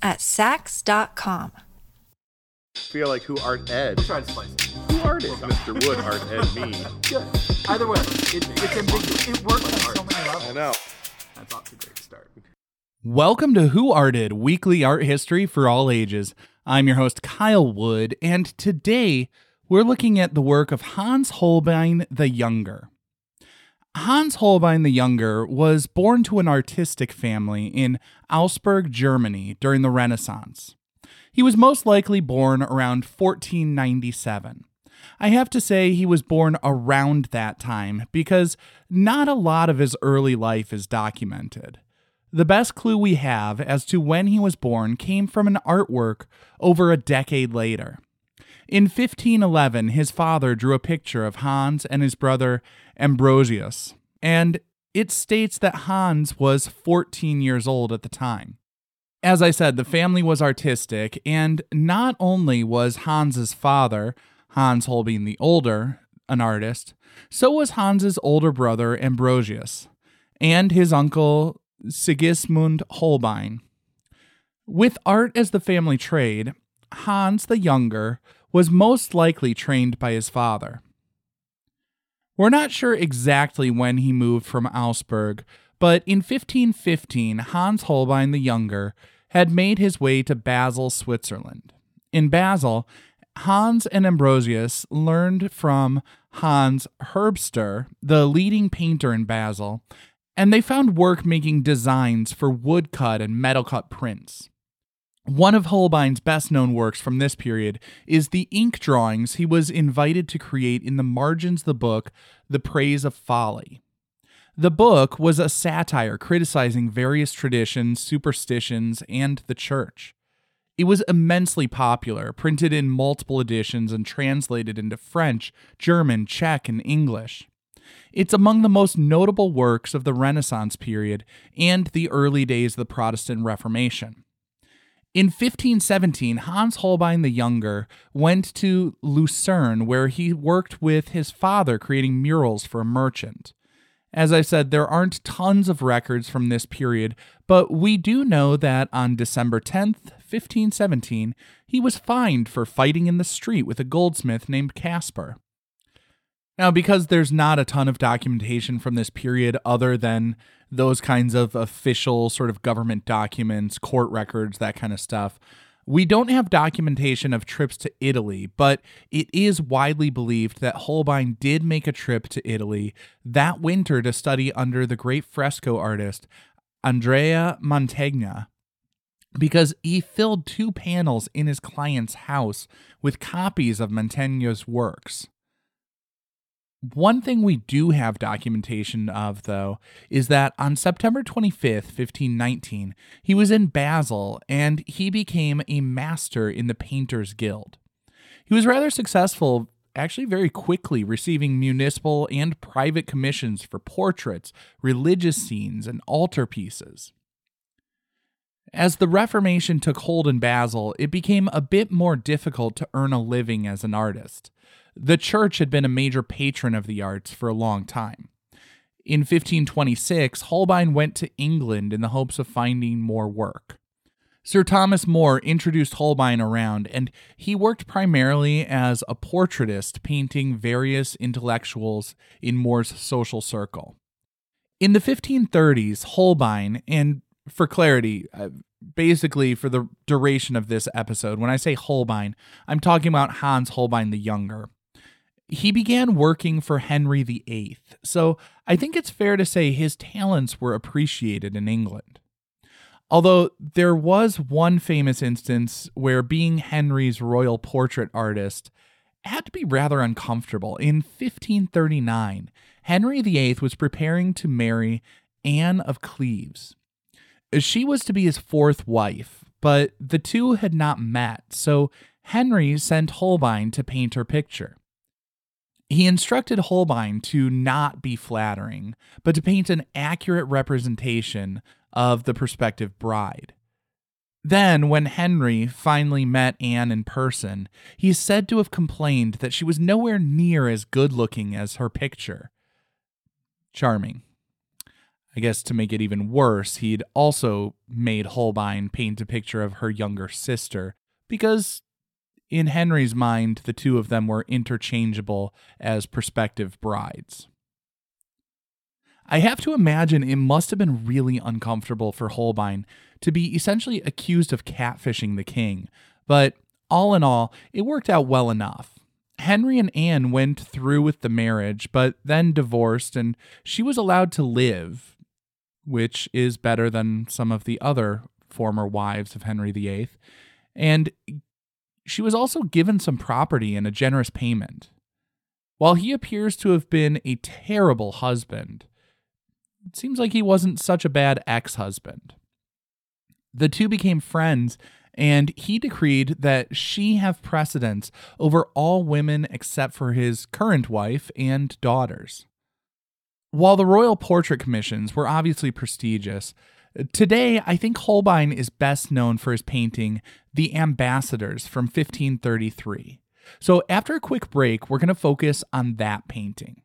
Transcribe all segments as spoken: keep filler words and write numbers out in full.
at Saks dot com. I feel like Who ARTed. Try to slice it. Who ARTed? Mister Wood ARTed me. Good. Either way, it, it's ambiguous. It works on so many levels. I know. That's off to a great start. Welcome to Who ARTed, weekly art history for all ages. I'm your host, Kyle Wood, and today we're looking at the work of Hans Holbein the Younger. Hans Holbein the Younger was born to an artistic family in Augsburg, Germany during the Renaissance. He was most likely born around fourteen ninety-seven. I have to say he was born around that time because not a lot of his early life is documented. The best clue we have as to when he was born came from an artwork over a decade later. In fifteen eleven, his father drew a picture of Hans and his brother Ambrosius, and it states that Hans was fourteen years old at the time. As I said, the family was artistic, and not only was Hans's father, Hans Holbein the Older, an artist, so was Hans's older brother Ambrosius, and his uncle Sigismund Holbein. With art as the family trade, Hans the Younger was most likely trained by his father. We're not sure exactly when he moved from Augsburg, but in fifteen fifteen, Hans Holbein the Younger had made his way to Basel, Switzerland. In Basel, Hans and Ambrosius learned from Hans Herbster, the leading painter in Basel, and they found work making designs for woodcut and metal-cut prints. One of Holbein's best-known works from this period is the ink drawings he was invited to create in the margins of the book, The Praise of Folly. The book was a satire criticizing various traditions, superstitions, and the church. It was immensely popular, printed in multiple editions and translated into French, German, Czech, and English. It's among the most notable works of the Renaissance period and the early days of the Protestant Reformation. In fifteen seventeen, Hans Holbein the Younger went to Lucerne, where he worked with his father creating murals for a merchant. As I said, there aren't tons of records from this period, but we do know that on December tenth, fifteen seventeen, he was fined for fighting in the street with a goldsmith named Casper. Now, because there's not a ton of documentation from this period other than those kinds of official sort of government documents, court records, that kind of stuff, we don't have documentation of trips to Italy, but it is widely believed that Holbein did make a trip to Italy that winter to study under the great fresco artist Andrea Mantegna, because he filled two panels in his client's house with copies of Mantegna's works. One thing we do have documentation of, though, is that on September twenty-fifth, fifteen nineteen, he was in Basel and he became a master in the Painters Guild. He was rather successful, actually very quickly, receiving municipal and private commissions for portraits, religious scenes, and altarpieces. As the Reformation took hold in Basel, it became a bit more difficult to earn a living as an artist. The church had been a major patron of the arts for a long time. In fifteen twenty-six, Holbein went to England in the hopes of finding more work. Sir Thomas More introduced Holbein around, and he worked primarily as a portraitist, painting various intellectuals in More's social circle. In the fifteen thirties, Holbein, and for clarity, uh, basically for the duration of this episode, when I say Holbein, I'm talking about Hans Holbein the Younger. He began working for Henry the Eighth, so I think it's fair to say his talents were appreciated in England. Although there was one famous instance where being Henry's royal portrait artist had to be rather uncomfortable. In fifteen thirty-nine, Henry the Eighth was preparing to marry Anne of Cleves. She was to be his fourth wife, but the two had not met, so Henry sent Holbein to paint her picture. He instructed Holbein to not be flattering, but to paint an accurate representation of the prospective bride. Then, when Henry finally met Anne in person, he is said to have complained that she was nowhere near as good-looking as her picture. Charming. I guess to make it even worse, he'd also made Holbein paint a picture of her younger sister, because in Henry's mind, the two of them were interchangeable as prospective brides. I have to imagine it must have been really uncomfortable for Holbein to be essentially accused of catfishing the king, but all in all, it worked out well enough. Henry and Anne went through with the marriage, but then divorced, and she was allowed to live, which is better than some of the other former wives of Henry the Eighth, and she was also given some property and a generous payment. While he appears to have been a terrible husband, it seems like he wasn't such a bad ex-husband. The two became friends, and he decreed that she have precedence over all women except for his current wife and daughters. While the royal portrait commissions were obviously prestigious, today I think Holbein is best known for his painting The Ambassadors from fifteen thirty-three. So after a quick break, we're going to focus on that painting.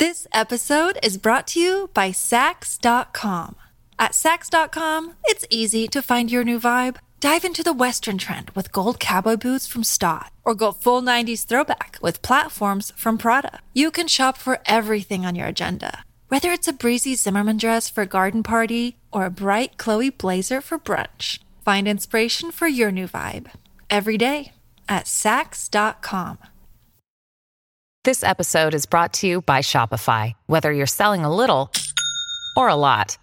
This episode is brought to you by Saks dot com. At Saks dot com, it's easy to find your new vibe. Dive into the Western trend with gold cowboy boots from Stott, or go full nineties throwback with platforms from Prada. You can shop for everything on your agenda, whether it's a breezy Zimmermann dress for a garden party or a bright Chloe blazer for brunch. Find inspiration for your new vibe every day at Saks dot com. This episode is brought to you by Shopify. Whether you're selling a little or a lot,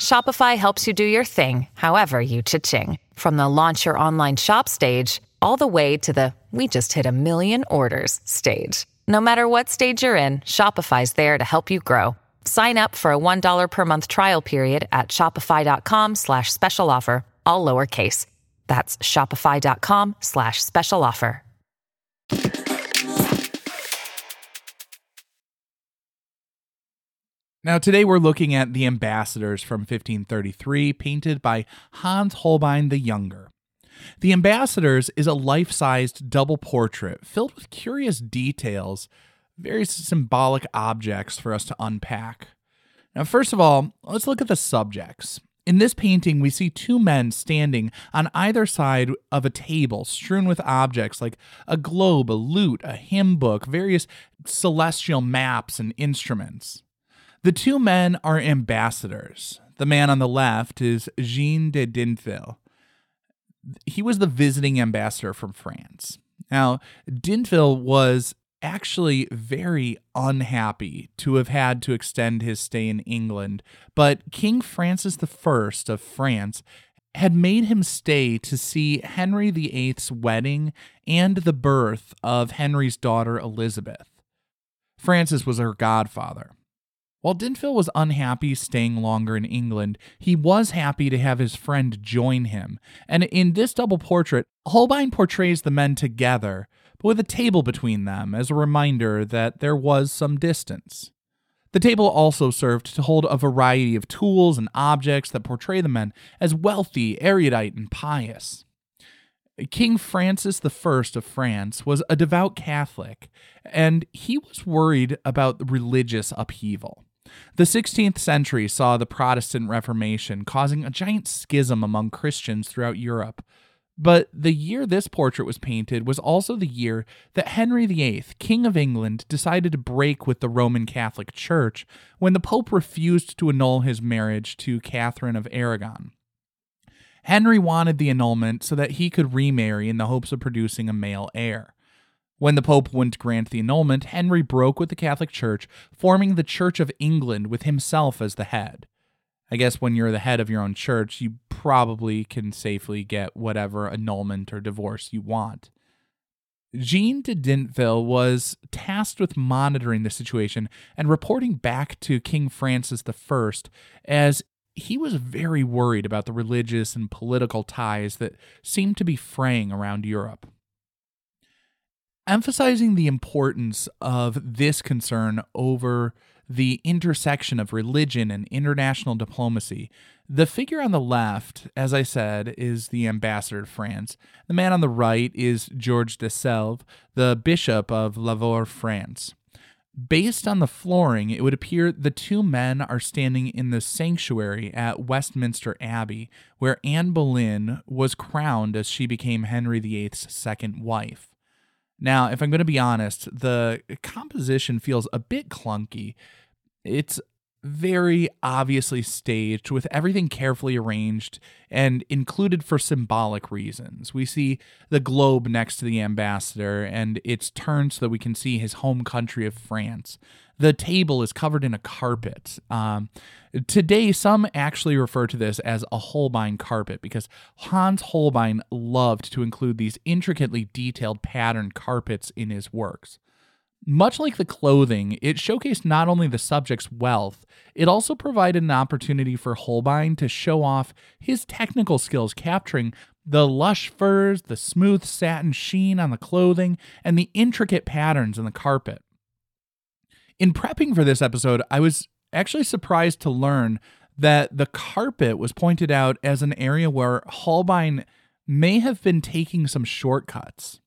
Shopify helps you do your thing, however you cha-ching. From the launch your online shop stage, all the way to the we just hit a million orders stage. No matter what stage you're in, Shopify's there to help you grow. Sign up for a one dollar per month trial period at shopify.com slash special offer, all lowercase. That's shopify.com slash special offer. Now, today we're looking at The Ambassadors from fifteen thirty-three, painted by Hans Holbein the Younger. The Ambassadors is a life-sized double portrait filled with curious details, various symbolic objects for us to unpack. Now, first of all, let's look at the subjects. In this painting, we see two men standing on either side of a table strewn with objects like a globe, a lute, a hymn book, various celestial maps and instruments. The two men are ambassadors. The man on the left is Jean de Dinteville. He was the visiting ambassador from France. Now, Dinteville was actually very unhappy to have had to extend his stay in England, but King Francis the First of France had made him stay to see Henry the Eighth's wedding and the birth of Henry's daughter Elizabeth. Francis was her godfather. While Dinteville was unhappy staying longer in England, he was happy to have his friend join him. And in this double portrait, Holbein portrays the men together, but with a table between them as a reminder that there was some distance. The table also served to hold a variety of tools and objects that portray the men as wealthy, erudite, and pious. King Francis the First of France was a devout Catholic, and he was worried about religious upheaval. The sixteenth century saw the Protestant Reformation causing a giant schism among Christians throughout Europe. But the year this portrait was painted was also the year that Henry the Eighth, King of England, decided to break with the Roman Catholic Church when the Pope refused to annul his marriage to Catherine of Aragon. Henry wanted the annulment so that he could remarry in the hopes of producing a male heir. When the Pope wouldn't grant the annulment, Henry broke with the Catholic Church, forming the Church of England with himself as the head. I guess when you're the head of your own church, you probably can safely get whatever annulment or divorce you want. Jean de Dinteville was tasked with monitoring the situation and reporting back to King Francis the First, as he was very worried about the religious and political ties that seemed to be fraying around Europe. Emphasizing the importance of this concern over the intersection of religion and international diplomacy, the figure on the left, as I said, is the ambassador to France. The man on the right is Georges de Selve, the bishop of Lavore, France. Based on the flooring, it would appear the two men are standing in the sanctuary at Westminster Abbey, where Anne Boleyn was crowned as she became Henry the Eighth's second wife. Now, if I'm going to be honest, the composition feels a bit clunky. It's very obviously staged, with everything carefully arranged and included for symbolic reasons. We see the globe next to the ambassador, and it's turned so that we can see his home country of France. The table is covered in a carpet. Um, today, some actually refer to this as a Holbein carpet, because Hans Holbein loved to include these intricately detailed patterned carpets in his works. Much like the clothing, it showcased not only the subject's wealth, it also provided an opportunity for Holbein to show off his technical skills, capturing the lush furs, the smooth satin sheen on the clothing, and the intricate patterns in the carpet. In prepping for this episode, I was actually surprised to learn that the carpet was pointed out as an area where Holbein may have been taking some shortcuts.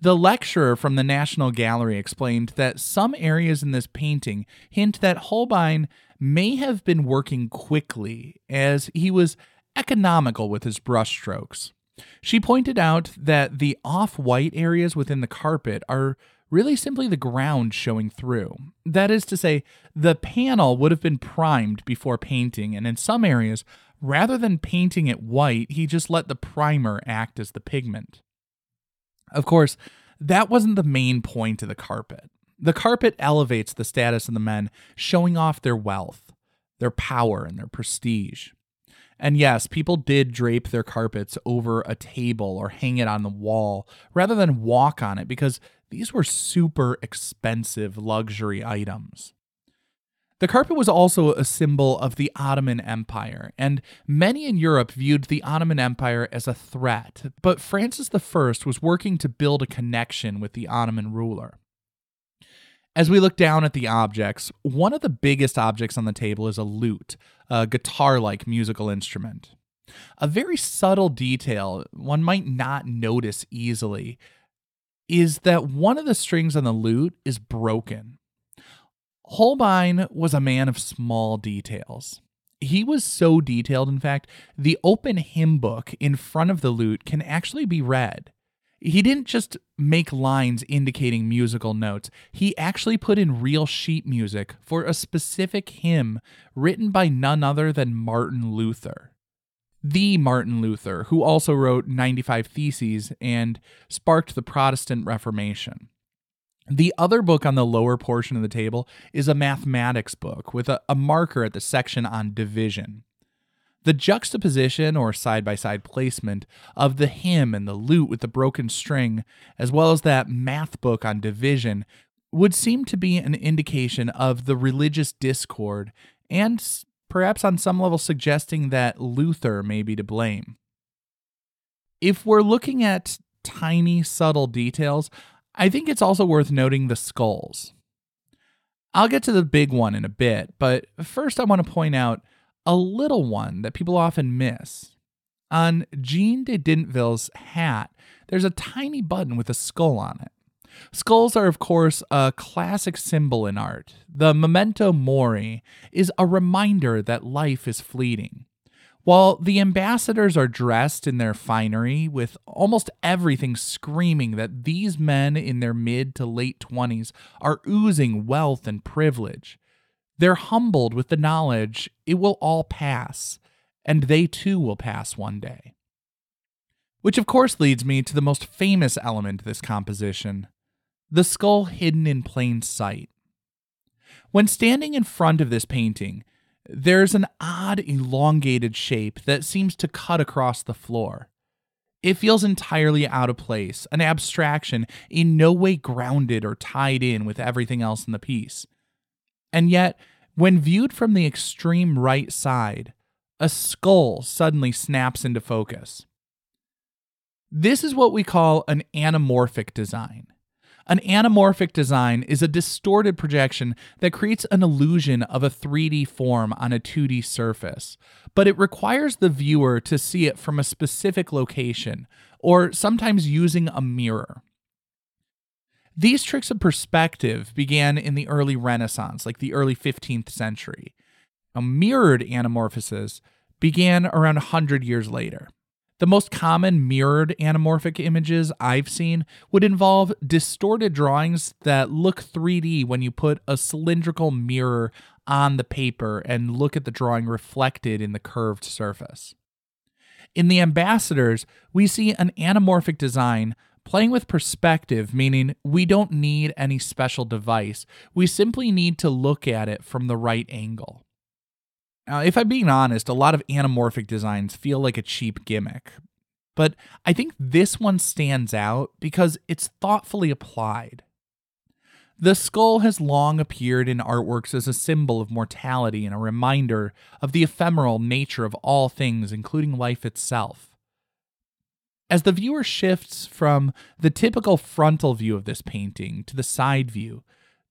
The lecturer from the National Gallery explained that some areas in this painting hint that Holbein may have been working quickly, as he was economical with his brushstrokes. She pointed out that the off-white areas within the carpet are really simply the ground showing through. That is to say, the panel would have been primed before painting, and in some areas, rather than painting it white, he just let the primer act as the pigment. Of course, that wasn't the main point of the carpet. The carpet elevates the status of the men, showing off their wealth, their power, and their prestige. And yes, people did drape their carpets over a table or hang it on the wall rather than walk on it, because these were super expensive luxury items. The carpet was also a symbol of the Ottoman Empire, and many in Europe viewed the Ottoman Empire as a threat, but Francis the First was working to build a connection with the Ottoman ruler. As we look down at the objects, one of the biggest objects on the table is a lute, a guitar-like musical instrument. A very subtle detail one might not notice easily is that one of the strings on the lute is broken. Holbein was a man of small details. He was so detailed, in fact, the open hymn book in front of the lute can actually be read. He didn't just make lines indicating musical notes. He actually put in real sheet music for a specific hymn written by none other than Martin Luther. The Martin Luther, who also wrote ninety-five Theses and sparked the Protestant Reformation. The other book on the lower portion of the table is a mathematics book with a, a marker at the section on division. The juxtaposition or side-by-side placement of the hymn and the lute with the broken string, as well as that math book on division, would seem to be an indication of the religious discord and perhaps on some level suggesting that Luther may be to blame. If we're looking at tiny, subtle details, I think it's also worth noting the skulls. I'll get to the big one in a bit, but first I want to point out a little one that people often miss. On Jean de Dinteville's hat, there's a tiny button with a skull on it. Skulls are, of course, a classic symbol in art. The memento mori is a reminder that life is fleeting. While the ambassadors are dressed in their finery, with almost everything screaming that these men in their mid to late twenties are oozing wealth and privilege, they're humbled with the knowledge it will all pass, and they too will pass one day. Which of course leads me to the most famous element of this composition, the skull hidden in plain sight. When standing in front of this painting, there's an odd elongated shape that seems to cut across the floor. It feels entirely out of place, an abstraction in no way grounded or tied in with everything else in the piece. And yet, when viewed from the extreme right side, a skull suddenly snaps into focus. This is what we call an anamorphic design. An anamorphic design is a distorted projection that creates an illusion of a three D form on a two D surface, but it requires the viewer to see it from a specific location, or sometimes using a mirror. These tricks of perspective began in the early Renaissance, like the early fifteenth century. A mirrored anamorphosis began around one hundred years later. The most common mirrored anamorphic images I've seen would involve distorted drawings that look three D when you put a cylindrical mirror on the paper and look at the drawing reflected in the curved surface. In The Ambassadors, we see an anamorphic design playing with perspective, meaning we don't need any special device. We simply need to look at it from the right angle. Now, if I'm being honest, a lot of anamorphic designs feel like a cheap gimmick, but I think this one stands out because it's thoughtfully applied. The skull has long appeared in artworks as a symbol of mortality and a reminder of the ephemeral nature of all things, including life itself. As the viewer shifts from the typical frontal view of this painting to the side view,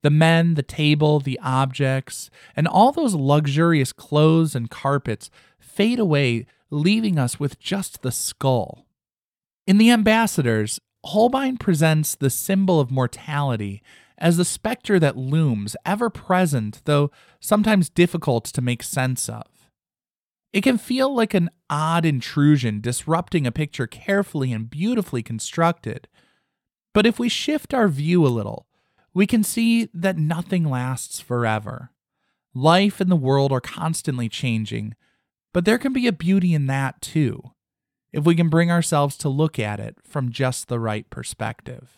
the men, the table, the objects, and all those luxurious clothes and carpets fade away, leaving us with just the skull. In The Ambassadors, Holbein presents the symbol of mortality as the specter that looms, ever present, though sometimes difficult to make sense of. It can feel like an odd intrusion disrupting a picture carefully and beautifully constructed. But if we shift our view a little, we can see that nothing lasts forever. Life and the world are constantly changing, but there can be a beauty in that too, if we can bring ourselves to look at it from just the right perspective.